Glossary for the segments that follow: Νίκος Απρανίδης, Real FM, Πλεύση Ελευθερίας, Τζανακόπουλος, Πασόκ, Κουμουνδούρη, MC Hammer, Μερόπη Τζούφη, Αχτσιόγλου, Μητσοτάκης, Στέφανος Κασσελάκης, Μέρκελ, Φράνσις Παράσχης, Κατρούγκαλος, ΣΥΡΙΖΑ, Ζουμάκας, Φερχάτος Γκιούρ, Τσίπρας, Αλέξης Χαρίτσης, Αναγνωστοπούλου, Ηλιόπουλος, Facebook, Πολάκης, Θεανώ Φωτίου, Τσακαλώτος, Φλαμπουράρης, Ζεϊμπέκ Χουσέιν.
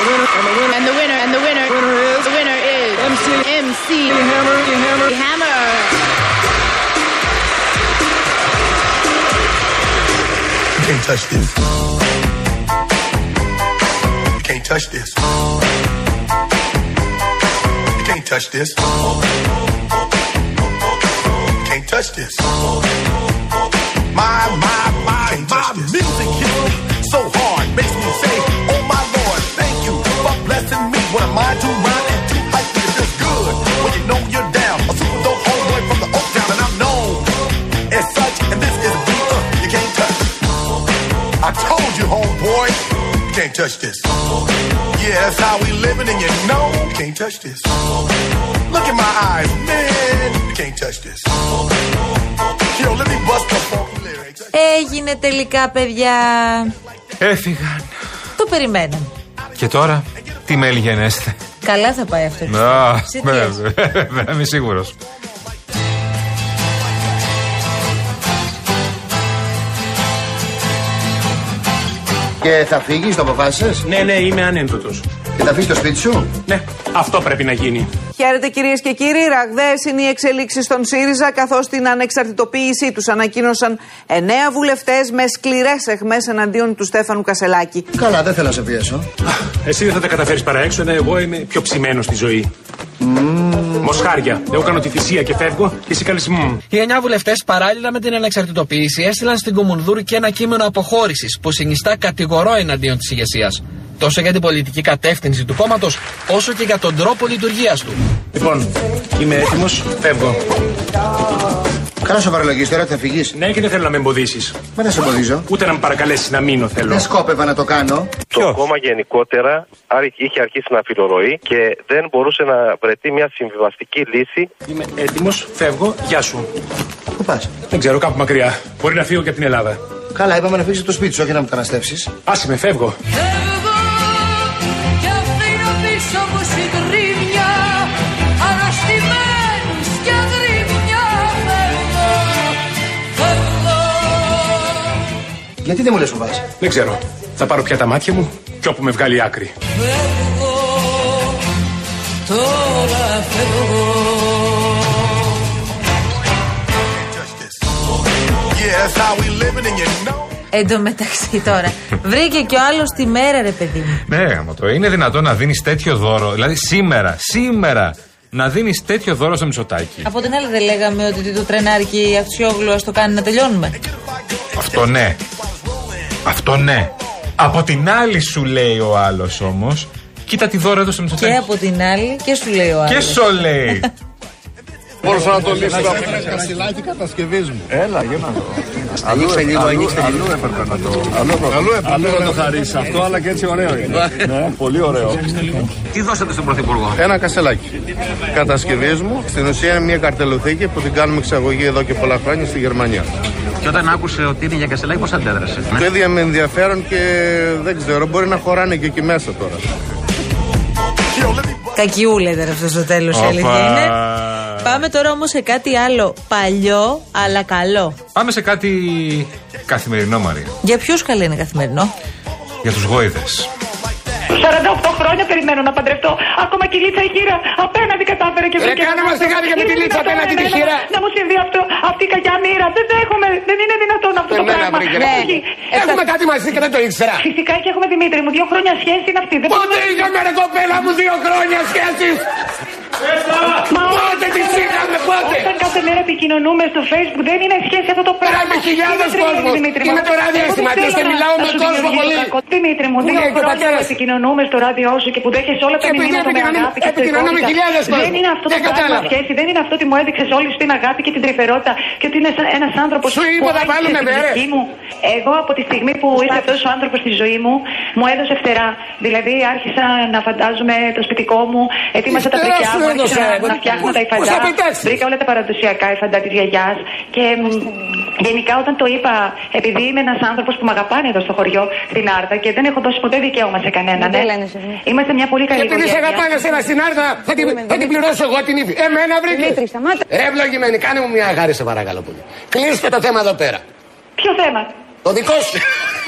And the winner, and the winner, the winner is MC Hammer. You can't touch this. You can't touch this. You can't touch this. You can't touch this. My, my, my, my music hits me so hard, makes me say, oh my Lord, thank you for blessing me. What am I to run and do like this? It's good when you know you're down. A super dope old boy from the Oak Town, and I'm known as such. And this is a beat you can't touch. I told you, homeboy, you can't touch this. Yeah, that's how we living, and you know you can't touch this. Look in my eyes, man, you can't touch this. Yo, let me bust the phone. Έγινε τελικά, παιδιά. Έφυγαν. Το περιμέναμε. Και τώρα, τι μέλη γενέστε. Καλά θα πάει αυτό. Να, είμαι σίγουρος. Και θα φύγεις, το αποφάσισες. Ναι, ναι, είμαι ανένθωτος. Και θα αφήσει το σπίτι σου. Ναι, αυτό πρέπει να γίνει. Χαίρετε κυρίες και κύριοι. Ραγδαίες είναι οι εξελίξεις στον ΣΥΡΙΖΑ, καθώς την ανεξαρτητοποίησή τους ανακοίνωσαν 9 βουλευτές με σκληρές αιχμές εναντίον του Στέφανου Κασσελάκη. Καλά, δεν θέλω να σε πιέσω. Εσύ δεν θα τα καταφέρεις παρά έξω, ενώ εγώ είμαι πιο ψημένος στη ζωή. Μοσχάρια. Εγώ κάνω τη θυσία και φεύγω και εσύ κάνεις. Οι 9 βουλευτές, παράλληλα με την ανεξαρτητοποίηση, έστειλαν στην Κουμουνδούρη και ένα κείμενο αποχώρησης που συνιστά κατηγορό εναντίον της ηγεσίας. Τόσο για την πολιτική κατεύθυνση του κόμματος, όσο και για τον τρόπο λειτουργίας του. Λοιπόν, είμαι έτοιμος, φεύγω. Καλά, σοβαρολογείς τώρα ότι θα φυγείς. Ναι, και δεν θέλω να με εμποδίσεις. Μα δεν σε εμποδίζω. Ούτε να με παρακαλέσεις να μείνω θέλω. Δεν σκόπευα να το κάνω. Το κόμμα γενικότερα είχε αρχίσει να φιλορροεί και δεν μπορούσε να βρεθεί μια συμβιβαστική λύση. Είμαι έτοιμος, φεύγω, γεια σου. Πού πας? Δεν ξέρω, κάπου μακριά. Μπορεί να φύγω και από την Ελλάδα. Καλά, είπαμε να φύγεις το σπίτι σου, όχι να μεταναστεύσεις. Άσε με, φεύγω. Γιατί δεν μου λες φοβάσαι? Δεν ξέρω. Θα πάρω πια τα μάτια μου και όπου με βγάλει άκρη. Φεύγω, τώρα φεύγω. Εν τω μεταξύ τώρα, βρήκε κι ο άλλος τη μέρα, ρε παιδί μου. Ναι, γαμώτο. Είναι δυνατόν να δίνεις τέτοιο δώρο, δηλαδή σήμερα, να δίνεις τέτοιο δώρο στο Μητσοτάκη. Από την άλλη δεν λέγαμε ότι το τρενάρκι Αχτσιόγλου ας το κάνει να τελειώνουμε. Αυτό ναι. Αυτό ναι. Από την άλλη σου λέει ο άλλος όμως, κοίτα τη δώρα εδώ στο Μητσοτάκη. Και από την άλλη και σου λέει ο άλλος. Και σου λέει. Μπορούσα να το λύσω. Κασσελάκη κατασκευής μου. Έλα, για να το. Ανοίξε λίγο, ανοίξε λίγο. Αλλού έπρεπε να το χαρίσεις αυτό, αλλά και έτσι ωραίο είναι. Πολύ ωραίο. Τι δώσατε στον Πρωθυπουργό? Ένα Κασσελάκη κατασκευής μου. Στην ουσία είναι μια καρτελοθήκη που την κάνουμε εξαγωγή εδώ και πολλά χρόνια στη Γερμανία. Και όταν άκουσε ότι είναι για Κασσελάκη, πώς αντέδρασε? Το ίδιο με ενδιαφέρον και δεν ξέρω, μπορεί να χωράνε και εκεί μέσα τώρα. Κακιούλε ήταν αυτό στο τέλος, η αλήθεια είναι. Πάμε τώρα όμως σε κάτι άλλο παλιό, αλλά καλό. Πάμε σε κάτι καθημερινό, Μαρία. Για ποιους καλή είναι καθημερινό? Για τους γόηδες. 48 χρόνια περιμένω να παντρευτώ. Ακόμα και η Λίτσα η χείρα απέναντι κατάφερε και βρήκε. Κάνε μας τη χάρη για τη Λίτσα απέναντι τη χείρα. Να μου συμβεί αυτό, αυτή η κακιά μοίρα. Δεν δέχομαι, δεν είναι δυνατόν αυτό το πράγμα. Έχουμε κάτι μαζί και δεν το ήξερα. Φυσικά και έχουμε, Δημήτρη μου, 2 χρόνια σχέση είναι αυτή. Πότε είχαμε, ρε κοπέλα μου, 2 χρόνια σχέση? Πότε τις είχαμε, πότε? Όταν κάθε μέρα επικοινωνούμε στο Facebook δεν είναι σχέση αυτό το πράγμα. Περάμε χιλιάδες κόσμο. Είναι το ραδιάστημα. Και μιλάω με κόσμο πολύ. Δημήτρη μου, δεν επικοινωνούμε στο ράδιό σου και που δέχεσαι όλα τα μηνύματα με αγάπη και θετικότητα. Δεν είναι αυτό το πράγμα σχέση. Δεν είναι αυτό ότι μου έδειξες όλη την αγάπη και την τρυφερότητα και ότι είναι ένας άνθρωπος που άρχισε την δική μου. Εγώ από τη στιγμή που ήρθε αυτός ο άνθρωπος στη ζωή μου, μου έδωσε φτερά. Δηλαδή άρχισα να φαντάζομαι το σπιτικό μου, ετοίμασα τα πρικιά μου, άρχισα να φτιάχνω τα υφαντά. Βρήκα όλα τα παραδοσιακά υφαντά της γιαγιάς και γενικά όταν το είπα, επειδή είμαι ένας άνθρωπος που με αγαπάνε εδώ στο χωριό, στην Άρτα και δεν έχω δώσει ποτέ δικαίωμα σε κανένα. Ναι. Είμαστε μια πολύ καλή οικογένεια. Και επειδή σε αγαπάνε εσένα στην Άρτα, θα την πληρώσω εγώ την ύφη. Εμένα βρήκε. Ευλογημένη, κάνε μου μια χάρη σε παρακαλώ πολύ. Κλείστε το θέμα εδώ πέρα. Ποιο θέμα? Το δικό σου.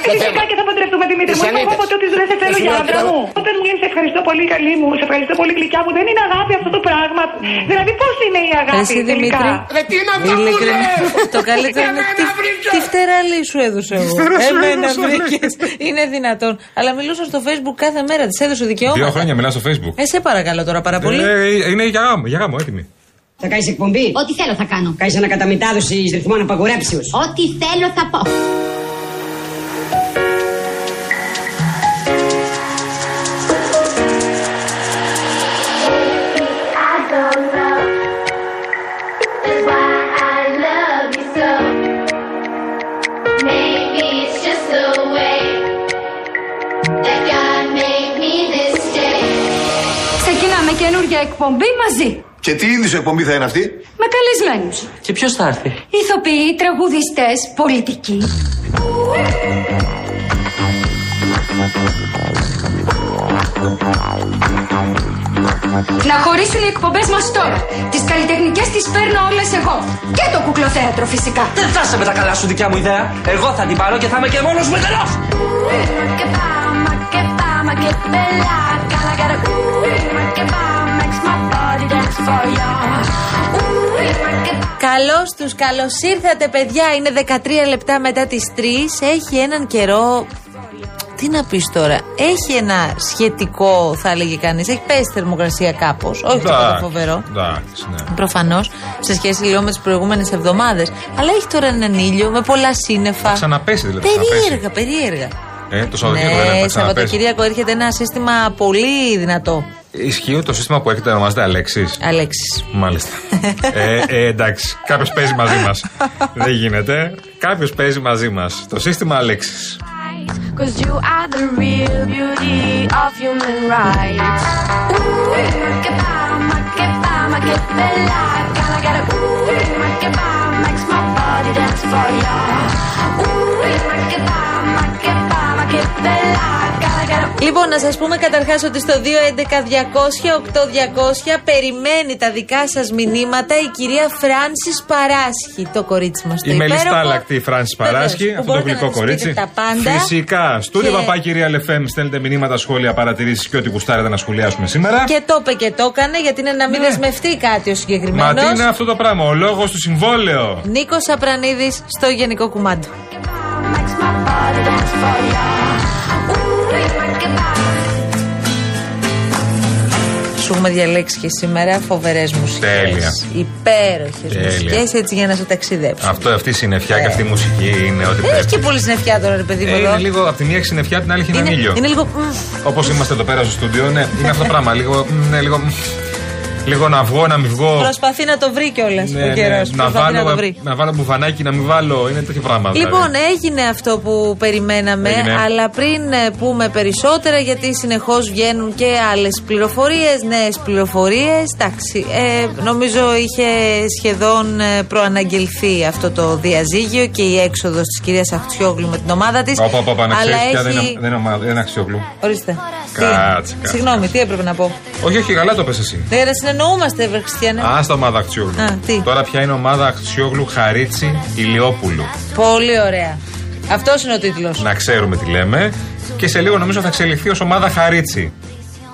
Φυσικά και θα παντρευτούμε, Δημήτρη μου. Εγώ ποτέ ότι δεν σε θέλω για άντρα μου. Όταν μου λένε σε ευχαριστώ πολύ, καλή μου, σε ευχαριστώ πολύ, γλυκιά μου, δεν είναι αγάπη αυτό το πράγμα. Δηλαδή, πώς είναι η αγάπη τελικά. Ρε τι να το λες. Το καλύτερο είναι τη φτεραλή σου έδωσε εγώ. Εμένα βρήκες. Είναι δυνατόν. Αλλά μιλούσα στο Facebook κάθε μέρα, της έδωσε δικαιώματα. 2 χρόνια μιλά στο Facebook. Σε παρακαλώ τώρα πάρα πολύ. Είναι για γάμο, έτοιμη. Θα κάνεις εκπομπή. Ό,τι θέλω θα κάνω. Κάνεις ανακαταμετάδοση ρυθμών απαγορέψεως. Ό,τι θέλω θα πω. Καινούργια εκπομπή μαζί. Και τι είδους εκπομπή θα είναι αυτή? Με καλεσμένους. Και ποιος θα έρθει? Ηθοποιοί, τραγουδιστές, πολιτικοί. Να χωρίσουν οι εκπομπές μας τώρα. Τις καλλιτεχνικές τις παίρνω όλες εγώ. Και το κουκλοθέατρο φυσικά. Δεν φτάσε με τα καλά σου δικιά μου ιδέα. Εγώ θα την πάρω και θα είμαι και μόνος μεγαλός. Και πάμε, και πάμε, και πελά. Καλά καλά, και πάμε. Καλώς τους, καλώς ήρθατε παιδιά. Είναι 13 λεπτά μετά τις 3. Έχει έναν καιρό. Τι να πεις τώρα, έχει ένα σχετικό, θα έλεγε κανείς. Έχει πέσει θερμοκρασία κάπως. Όχι τίποτα φοβερό. Ναι. Προφανώς σε σχέση λίγο με τις προηγούμενες εβδομάδες. Αλλά έχει τώρα έναν ήλιο με πολλά σύννεφα. Θα ξαναπέσει δηλαδή. Περίεργα. Το Σαββατοκύριακο έρχεται ένα σύστημα πολύ δυνατό. Ισχύει το σύστημα που έχετε, ονομάζεται Αλέξης. Αλέξης. Μάλιστα. Εντάξει, κάποιος παίζει μαζί μας. Δεν γίνεται. Κάποιος παίζει μαζί μας. Το σύστημα Αλέξης. Λοιπόν, να σας πούμε καταρχάς ότι στο 211-200-8200 περιμένει τα δικά σας μηνύματα η κυρία Φράνσις Παράσχη, το κορίτσι μας. Η μελιστάλακτη Φράνσις Παράσχη, αυτό το γλυκό κορίτσι. Τα πάντα. Φυσικά, στο Παπάκυριαλεφέμ στέλνετε μηνύματα, σχόλια, παρατηρήσεις και ό,τι γουστάρετε να σχολιάσουμε σήμερα. Και το είπε και το έκανε, γιατί είναι να μην δεσμευτεί κάτι ο συγκεκριμένος. Μα τι είναι αυτό το πράγμα, ο λόγος του συμβόλαιο. Νίκος Απρανίδης στο Γενικό Κουμάντο. Σου έχουμε διαλέξει και σήμερα φοβερές μουσικές. Τέλεια. Υπέροχες μουσικές, έτσι για να σε ταξιδέψουν. Αυτή η συννεφιά και αυτή η μουσική είναι ό,τι πρέπει. Έχει και πολύ συννεφιά τώρα, ρε παιδί μου. Είναι λίγο από τη μία συννεφιά, από την άλλη έχει έναν ήλιο. Είναι λίγο. Όπως είμαστε εδώ πέρα στο στούντιο, ναι, είναι αυτό το πράγμα. Λίγο να βγω, να μην βγω. Προσπαθεί να το βρει κιόλας ο καιρός. Να βάλω μπουφανάκι, να μην βάλω. Είναι τέτοια πράγματα. Λοιπόν, έγινε αυτό που περιμέναμε. Αλλά πριν πούμε περισσότερα, γιατί συνεχώς βγαίνουν και άλλες πληροφορίες, νέες πληροφορίες. Εντάξει, νομίζω είχε σχεδόν προαναγγελθεί αυτό το διαζύγιο και η έξοδος της κυρίας Αχτσιόγλου με την ομάδα της. Δεν είναι Αχτσιόγλου. Ορίστε. Κάτσε. Συγγνώμη, τι έπρεπε να πω. Όχι, καλά το πες εσύ. Εννοούμαστε, βρε Χριστιανέ. Άστα ομάδα Αχτσιόγλου. Τώρα πια είναι ομάδα Αχτσιόγλου, Χαρίτσι, Ηλιόπουλου. Πολύ ωραία. Αυτός είναι ο τίτλος. Να ξέρουμε τι λέμε. Και σε λίγο νομίζω θα εξελιχθεί ως ομάδα Χαρίτσι.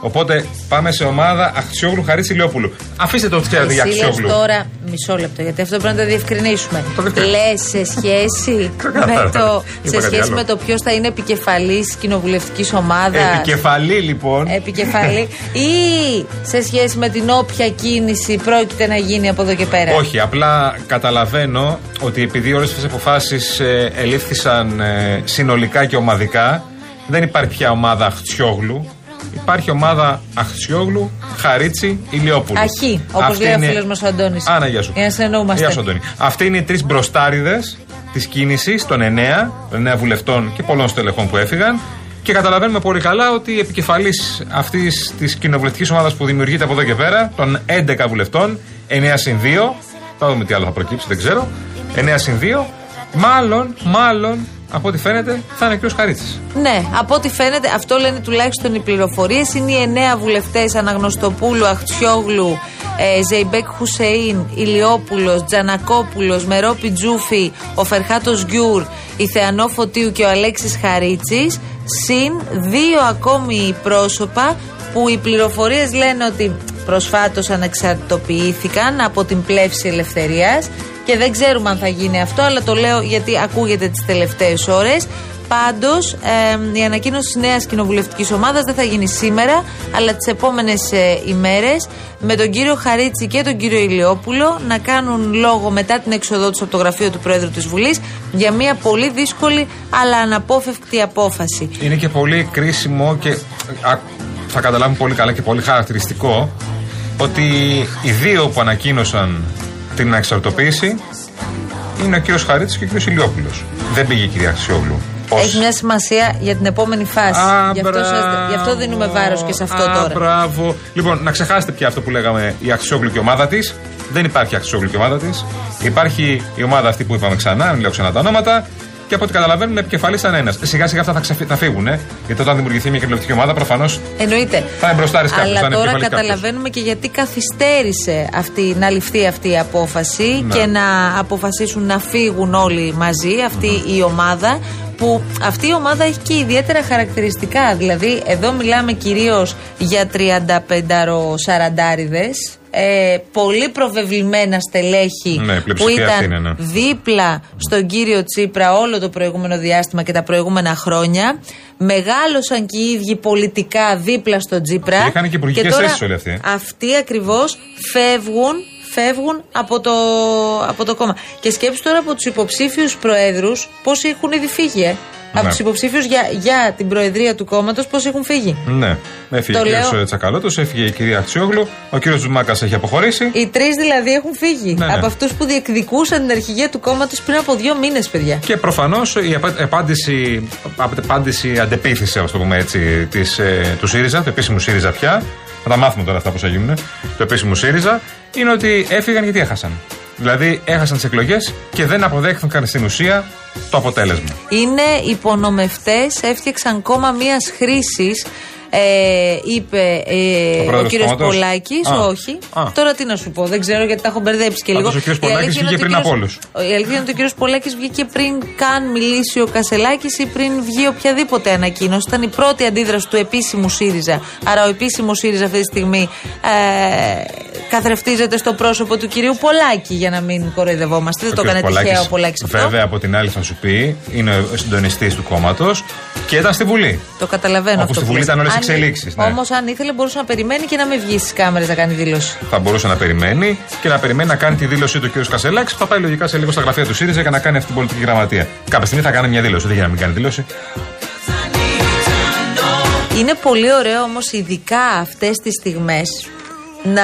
Οπότε πάμε σε ομάδα Αχτσιόγλου, Χαρίτσι, Ηλιόπουλου. Αφήστε το ότι ξέρετε για Αχτσιόγλου. Τώρα μισό λεπτό, γιατί αυτό πρέπει να το διευκρινίσουμε. Λες σε σχέση με το ποιος θα είναι επικεφαλής κοινοβουλευτικής ομάδας. Επικεφαλή λοιπόν. Επικεφαλή. Ή σε σχέση με την όποια κίνηση πρόκειται να γίνει από εδώ και πέρα. Όχι, απλά καταλαβαίνω ότι επειδή όλες αυτές τις αποφάσεις ελήφθησαν συνολικά και ομαδικά, δεν υπάρχει πια ομάδα Αχτσιόγλου. Υπάρχει ομάδα Αχτσιόγλου, Χαρίτσι, Ηλιόπουλου. Αχή, όπως λέει ο φίλος μας ο Αντώνης. Άνα, γεια σου. Για να συνεννοούμαστε. Γεια σου, Αντώνη. Αυτοί είναι οι 3 μπροστάριδες της κίνησης των 9 βουλευτών και πολλών στελεχών που έφυγαν. Και καταλαβαίνουμε πολύ καλά ότι η επικεφαλής αυτής της κοινοβουλευτικής ομάδας που δημιουργείται από εδώ και πέρα, των 11 βουλευτών, 9 συν 2, θα δούμε τι άλλο θα προκύψει, δεν ξέρω. 9 συν 2, μάλλον από ό,τι φαίνεται, θα είναι ο κ. Χαρίτσης. Ναι, από ό,τι φαίνεται, αυτό λένε τουλάχιστον οι πληροφορίες. Είναι οι 9 βουλευτές Αναγνωστοπούλου, Αχτσιόγλου, Ζεϊμπέκ Χουσέιν, Ηλιόπουλος, Τζανακόπουλος, Μερόπη Τζούφη, ο Φερχάτος Γκιούρ, η Θεανώ Φωτίου και ο Αλέξης Χαρίτσης, συν δύο ακόμη πρόσωπα που οι πληροφορίες λένε ότι προσφάτως ανεξαρτητοποιήθηκαν από την πλεύση ελευθερίας και δεν ξέρουμε αν θα γίνει αυτό, αλλά το λέω γιατί ακούγεται τις τελευταίες ώρες. Πάντως, η ανακοίνωση της νέας κοινοβουλευτικής ομάδας δεν θα γίνει σήμερα, αλλά τις επόμενες ημέρες, με τον κύριο Χαρίτση και τον κύριο Ηλιόπουλο να κάνουν λόγο μετά την έξοδό τους από το γραφείο του Πρόεδρου της Βουλής για μια πολύ δύσκολη αλλά αναπόφευκτη απόφαση. Είναι και πολύ κρίσιμο και θα καταλάβουν πολύ καλά και πολύ χαρακτηριστικό ότι οι δύο που ανακοίνωσαν την ανεξαρτοποίηση είναι ο κύριος Χαρίτσης και ο κύριος Ηλιόπουλος. Δεν πήγε η κυρία Αχτσιόγλου. Έχει μια σημασία για την επόμενη φάση. Γι' αυτό δίνουμε βάρος και σε αυτό τώρα. Μπράβο. Λοιπόν, να ξεχάσετε πια αυτό που λέγαμε η Αχτσιόγλου και η ομάδα της. Δεν υπάρχει η Αχτσιόγλου και η ομάδα της. Υπάρχει η ομάδα αυτή που είπαμε ξανά, μην λέω ξανά τα ονόματα. Και από ό,τι καταλαβαίνουμε, επικεφαλής ήταν ένας. Σιγά σιγά αυτά θα φύγουν, γιατί όταν δημιουργηθεί μια κοινοβουλευτική ομάδα, προφανώς. Εννοείται. Θα είναι μπροστάρης κάποιος. Αλλά τώρα καταλαβαίνουμε κάποιος. Και γιατί καθυστέρησε να ληφθεί αυτή η απόφαση και να αποφασίσουν να φύγουν όλοι μαζί, αυτή η ομάδα. Που αυτή η ομάδα έχει και ιδιαίτερα χαρακτηριστικά. Δηλαδή, εδώ μιλάμε κυρίως για 35-40 πολύ προβεβλημένα στελέχη που ήταν δίπλα στον κύριο Τσίπρα όλο το προηγούμενο διάστημα και τα προηγούμενα χρόνια. Μεγάλωσαν και οι ίδιοι πολιτικά δίπλα στον Τσίπρα. Και είχαν και υπουργικές θέσεις όλοι αυτοί. Αυτοί ακριβώς φεύγουν από το κόμμα. Και σκέψου τώρα από τους υποψήφιους προέδρους πώς έχουν ήδη φύγει. Από τους υποψήφιους για την προεδρία του κόμματος πώς έχουν φύγει. Ναι. Έφυγε ο κύριος Τσακαλώτος, έφυγε η κυρία Αχτσιόγλου, ο κύριος Ζουμάκας έχει αποχωρήσει. Οι τρεις δηλαδή έχουν φύγει. Ναι, από αυτούς που διεκδικούσαν την αρχηγία του κόμματος πριν από 2 μήνες, παιδιά. Και προφανώς η απάντηση αντεπίθυσε, ας το πούμε έτσι, του ΣΥΡΙΖΑ, του επίσημου ΣΥΡΙΖΑ πια. Θα τα μάθουμε τώρα αυτά πώς θα γίνουνε, το επίσημο ΣΥΡΙΖΑ, είναι ότι έφυγαν γιατί έχασαν. Δηλαδή έχασαν τις εκλογές και δεν αποδέχθηκαν στην ουσία το αποτέλεσμα. Είναι υπονομευτές, έφτιαξαν κόμμα μιας χρήσης, είπε ο κύριος Πολάκης. Όχι. Τώρα τι να σου πω, δεν ξέρω γιατί τα έχω μπερδέψει και λίγο. Ο κύριος Πολάκης βγήκε πριν από όλους. Η αλήθεια είναι ότι ο κύριος Πολάκης βγήκε πριν καν μιλήσει ο Κασσελάκης ή πριν βγει οποιαδήποτε ανακοίνωση. Ήταν η πρώτη αντίδραση του επίσημου ΣΥΡΙΖΑ. Άρα ο επίσημος ΣΥΡΙΖΑ αυτή τη στιγμή καθρεφτίζεται στο πρόσωπο του κυρίου Πολάκη, για να μην κοροϊδευόμαστε. Δεν το έκανε τυχαία ο Πολάκης αυτό. Βέβαια, από την άλλη, θα σου πει, είναι ο συντονιστής του κόμματος και ήταν στη Βουλή. Το καταλαβαίνω αυτό. Στη Βουλή ήταν όλες οι εξελίξεις. Ναι. Όμως, αν ήθελε, μπορούσε να περιμένει και να μην βγει στις κάμερες να κάνει δήλωση. Θα μπορούσε να περιμένει και να κάνει τη δήλωσή του ο κ. Κασσελάκης. Θα πάει λογικά σε λίγο στα γραφεία του ΣΥΡΙΖΑ για να κάνει αυτή την πολιτική γραμματεία. Κάποια στιγμή θα κάνει μια δήλωση. Δεν για να μην κάνει δήλωση. Είναι πολύ ωραίο όμως, ειδικά αυτές τις στιγμές, να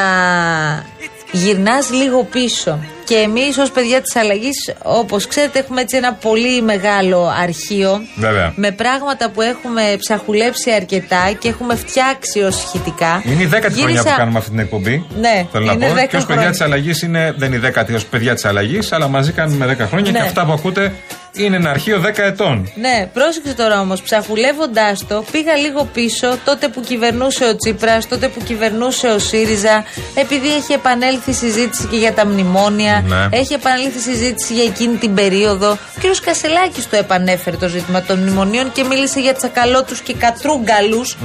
γυρνάς λίγο πίσω. Και εμείς ως παιδιά της αλλαγής, όπως ξέρετε, έχουμε έτσι ένα πολύ μεγάλο αρχείο. Βέβαια. Με πράγματα που έχουμε ψαχουλέψει αρκετά και έχουμε φτιάξει ως ηχητικά. Είναι η 10η χρονιά που κάνουμε αυτή την εκπομπή. Ναι, θέλω να πω. Και ως παιδιά της αλλαγής είναι, δεν είναι η 10η ως παιδιά της αλλαγής, αλλά μαζί κάνουμε 10 χρόνια και αυτά που ακούτε είναι ένα αρχείο 10 ετών. Ναι, πρόσεξε τώρα όμως. Ψαχουλεύοντας το, πήγα λίγο πίσω τότε που κυβερνούσε ο Τσίπρας, τότε που κυβερνούσε ο ΣΥΡΙΖΑ, επειδή έχει επανέλθει η συζήτηση και για τα μνημόνια, έχει επανέλθει η συζήτηση για εκείνη την περίοδο. Ο κ. Κασσελάκης το επανέφερε το ζήτημα των μνημονίων και μίλησε για Τσακαλώτους και Κατρούγκαλους.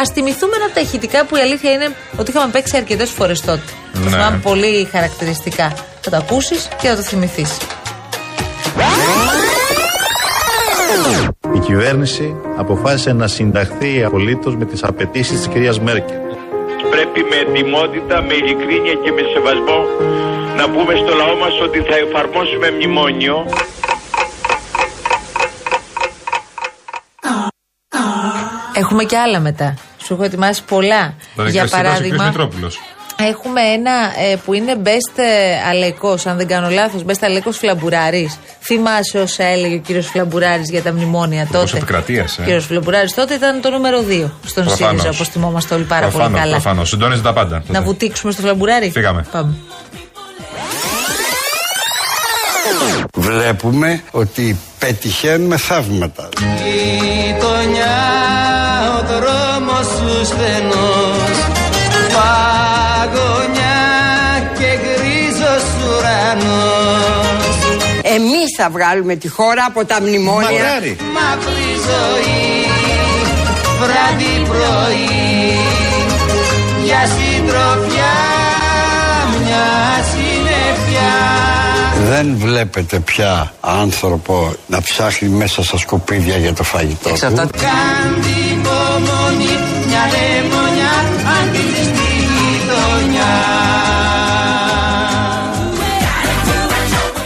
Ας θυμηθούμε από τα ηχητικά που η αλήθεια είναι ότι είχαμε παίξει αρκετές φορές τότε. Το θυμάμαι πολύ χαρακτηριστικά. Θα το ακούσεις και θα το θυμηθείς. Η κυβέρνηση αποφάσισε να συνταχθεί απολύτως με τις απαιτήσεις της κυρίας Μέρκελ. Πρέπει με ετοιμότητα, με ειλικρίνεια και με σεβασμό να πούμε στο λαό μας ότι θα εφαρμόσουμε μνημόνιο. Έχουμε και άλλα μετά. Σου έχω ετοιμάσει πολλά. Για παράδειγμα, έχουμε ένα που είναι best αλαϊκός, αν δεν κάνω λάθος, best αλαϊκός Φλαμπουράρης. Θυμάσαι όσα έλεγε ο κύριος Φλαμπουράρης για τα μνημόνια τότε. Ο κύριος Φλαμπουράρης τότε ήταν το νούμερο 2 στον ΣΥΡΙΖΑ, όπως θυμόμαστε όλοι πάρα πολύ καλά. Προφανώς, συντόνιζε τα πάντα. Τότε. Να βουτήξουμε στο Φλαμπουράρη. Φύγαμε. Πάμε. βλέπουμε ότι πετυχαίνουμε θαύματα. Γειτονιά, ο δρόμος σου στενός, παγωνιά και γκρίζος ουρανός. Εμείς θα βγάλουμε τη χώρα από τα μνημόνια. Μαυράρι. Μαύρη ζωή, βράδυ πρωί, για συντροφιά μια συννεφιά. Δεν βλέπετε πια άνθρωπο να ψάχνει μέσα στα σκουπίδια για το φαγητό του. Κάντε υπομονή, μια λεμονιά, αντί στη γειτονιά.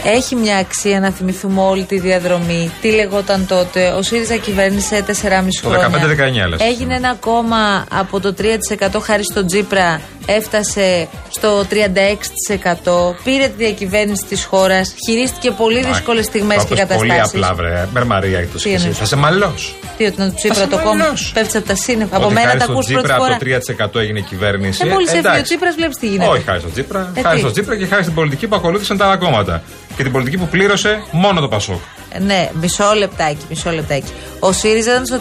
Έχει μια αξία να θυμηθούμε όλη τη διαδρομή. Τι λεγόταν τότε, ο ΣΥΡΙΖΑ κυβέρνησε 4,5 χρόνια. Το 15-19. Έγινε ένα κόμμα από το 3% χάρη στον Τσίπρα, έφτασε στο 36%. Πήρε τη διακυβέρνηση της χώρας, χειρίστηκε πολύ δύσκολες στιγμές και καταστάσεις. Πολύ απλά, βρε. Μερμαρία έχει το σχέση. Θα σε μαλλιώσει. Τι, ότι να του Τσίπρα το κόμμα πέφτει από τα σύννεφα. Από μένα τα ακούω πρώτα. Χάρη στον Τσίπρα από το 3% έγινε κυβέρνηση. Μόλις έφυγε ο Τσίπρας, βλέπεις τι γίνεται. Όχι, χάρη στον Τσίπρα. Χάρη στον Τσίπρα και χάρη στην πολιτική που ακολούθησαν τα άλλα κόμματα. Και την πολιτική που πλήρωσε μόνο το Πασόκ. Ναι, μισό λεπτάκι. Ο ΣΥΡΙΖΑ ήταν στο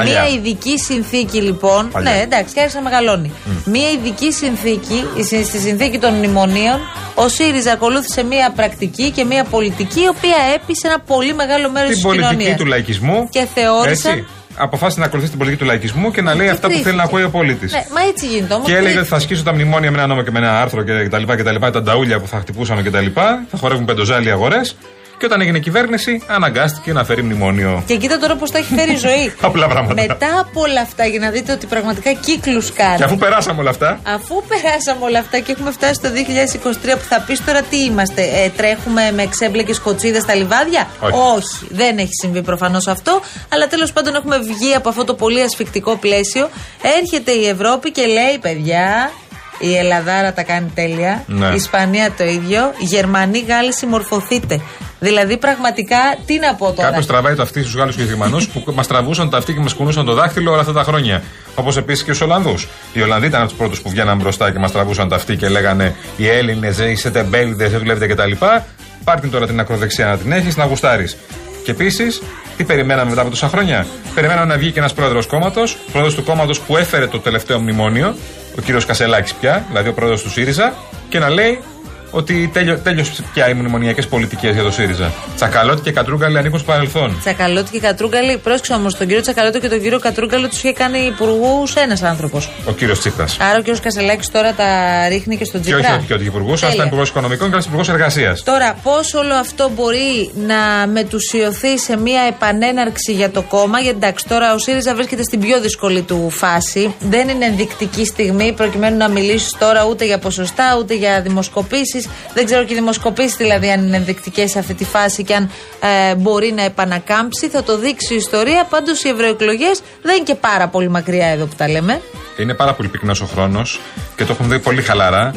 3%. Μια ειδική συνθήκη λοιπόν. Παλιά. Ναι, εντάξει, άρχισε να μεγαλώνει. Μια ειδική συνθήκη, στη συνθήκη των μνημονίων, ο ΣΥΡΙΖΑ ακολούθησε μια πρακτική και μια πολιτική, η οποία έπεισε ένα πολύ μεγάλο μέρος της κοινωνίας. Την πολιτική του λαϊκισμού. Και θεώρησαν. Έτσι. Αποφάσισε να ακολουθήσει την πολιτική του λαϊκισμού και να λέει αυτά που θέλει να ακούει ο πολίτης. Ναι, μα έτσι γίνεται όμως. Και έλεγε ότι θα σκίσω τα μνημόνια με ένα νόμο και με ένα άρθρο κτλ. Τα νταούλια που θα χτυπούσαμε κτλ. Θα χορεύουν πεντοζάλι αγορές. Και όταν έγινε κυβέρνηση, αναγκάστηκε να φέρει μνημόνιο. Και κοίτα τώρα πώς τα έχει φέρει η ζωή. Απλά πράγματα. Μετά από όλα αυτά, για να δείτε ότι πραγματικά κύκλους κάνει. Και αφού περάσαμε όλα αυτά και έχουμε φτάσει στο 2023, που θα πεις τώρα τι είμαστε, τρέχουμε με ξέμπλε και σκοτσίδες στα λιβάδια. Όχι, δεν έχει συμβεί προφανώς αυτό. Αλλά τέλος πάντων έχουμε βγει από αυτό το πολύ ασφικτικό πλαίσιο. Έρχεται η Ευρώπη και λέει, παιδιά. Η Ελλαδάρα τα κάνει τέλεια, ναι. Η Ισπανία το ίδιο, Γερμανοί, Γάλλοι, συμμορφωθείτε. Δηλαδή πραγματικά τι να πω τώρα. Κάποιος τραβάει το αυτί στους Γάλλους και Γερμανούς που μας τραβούσαν τα αυτί και μας κουνούσαν το δάχτυλο όλα αυτά τα χρόνια. Όπως επίσης και στους Ολλανδούς. Οι Ολλανδοί ήταν από τους πρώτους που βγαίναν μπροστά και μας τραβούσαν τα αυτί και λέγανε οι Έλληνες, είστε τεμπέληδες, δεν δουλεύετε κτλ. Πάρτε τώρα την ακροδεξιά να την έχεις, να γουστάρεις. Και επίσης, τι περιμέναμε μετά από τόσα χρόνια. Περιμέναμε να βγει και ένας πρόεδρος του κόμματος που έφερε το τελευταίο μνημόνιο, ο κύριος Κασσελάκης πια, δηλαδή ο πρόεδρος του ΣΥΡΙΖΑ, και να λέει ότι τέλειωσε πια οι μνημονιακές πολιτικές για το ΣΥΡΙΖΑ. Τσακαλώτη και Κατρούγκαλη ανήκουν στο παρελθόν. Τσακαλώτη και Κατρούγκαλη, πρόσεξα όμως, τον κύριο Τσακαλώτο και τον κύριο Κατρούγκαλο τους είχε κάνει υπουργούς ένας άνθρωπος. Ο κύριος Τσίπρας. Άρα ο κύριος Κασσελάκης τώρα τα ρίχνει και στον Τσίπρα. Και όχι ότι υπουργούς, αλλά ήταν υπουργός οικονομικών και υπουργός εργασίας. Τώρα, πώς όλο αυτό μπορεί να μετουσιωθεί σε μια επανέναρξη για το κόμμα, γιατί εντάξει, τώρα ο ΣΥΡΙΖΑ βρίσκεται στην πιο δύσκολη του φάση. Δεν είναι ενδεικτική στιγμή προκειμένου να μιλήσει τώρα ούτε για ποσοστά ούτε για δημοσκοπήσεις. Δεν ξέρω και οι δημοσκοπήσεις δηλαδή αν είναι ενδεικτικές σε αυτή τη φάση και αν μπορεί να επανακάμψει. Θα το δείξει η ιστορία. Πάντως οι ευρωεκλογές δεν είναι και πάρα πολύ μακριά εδώ που τα λέμε. Είναι πάρα πολύ πυκνός ο χρόνος και το έχουν δει πολύ χαλαρά.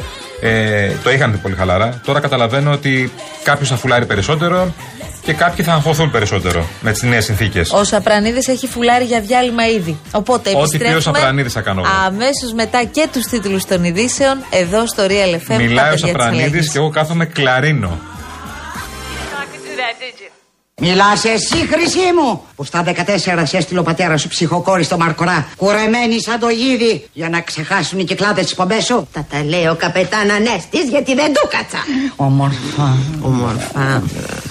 Το είχαν δει πολύ χαλαρά. Τώρα καταλαβαίνω ότι κάποιος θα φουλάρει περισσότερο και κάποιοι θα αγχωθούν περισσότερο με τις νέες συνθήκες. Ο Απρανίδης έχει φουλάρει για διάλειμμα ήδη. Οπότε επιστρέφουμε. Ό,τι πει ο Απρανίδης θα κάνω. Αμέσως μετά και τους τίτλους των ειδήσεων εδώ στο Real FM. Μιλάει ο Απρανίδης και εγώ κάθομαι κλαρίνο. Μιλάς εσύ, Χρυσή μου, που στα 14 σε έστειλε ο πατέρας σου ψυχοκόρη στο Μαρκορά, κουρεμένη σαν το γίδι, για να ξεχάσουν οι κυκλάδες της πομπές σου. Θα τα λέει ο καπετάν Ανέστης, γιατί δεν του κάτσα. Ομορφά.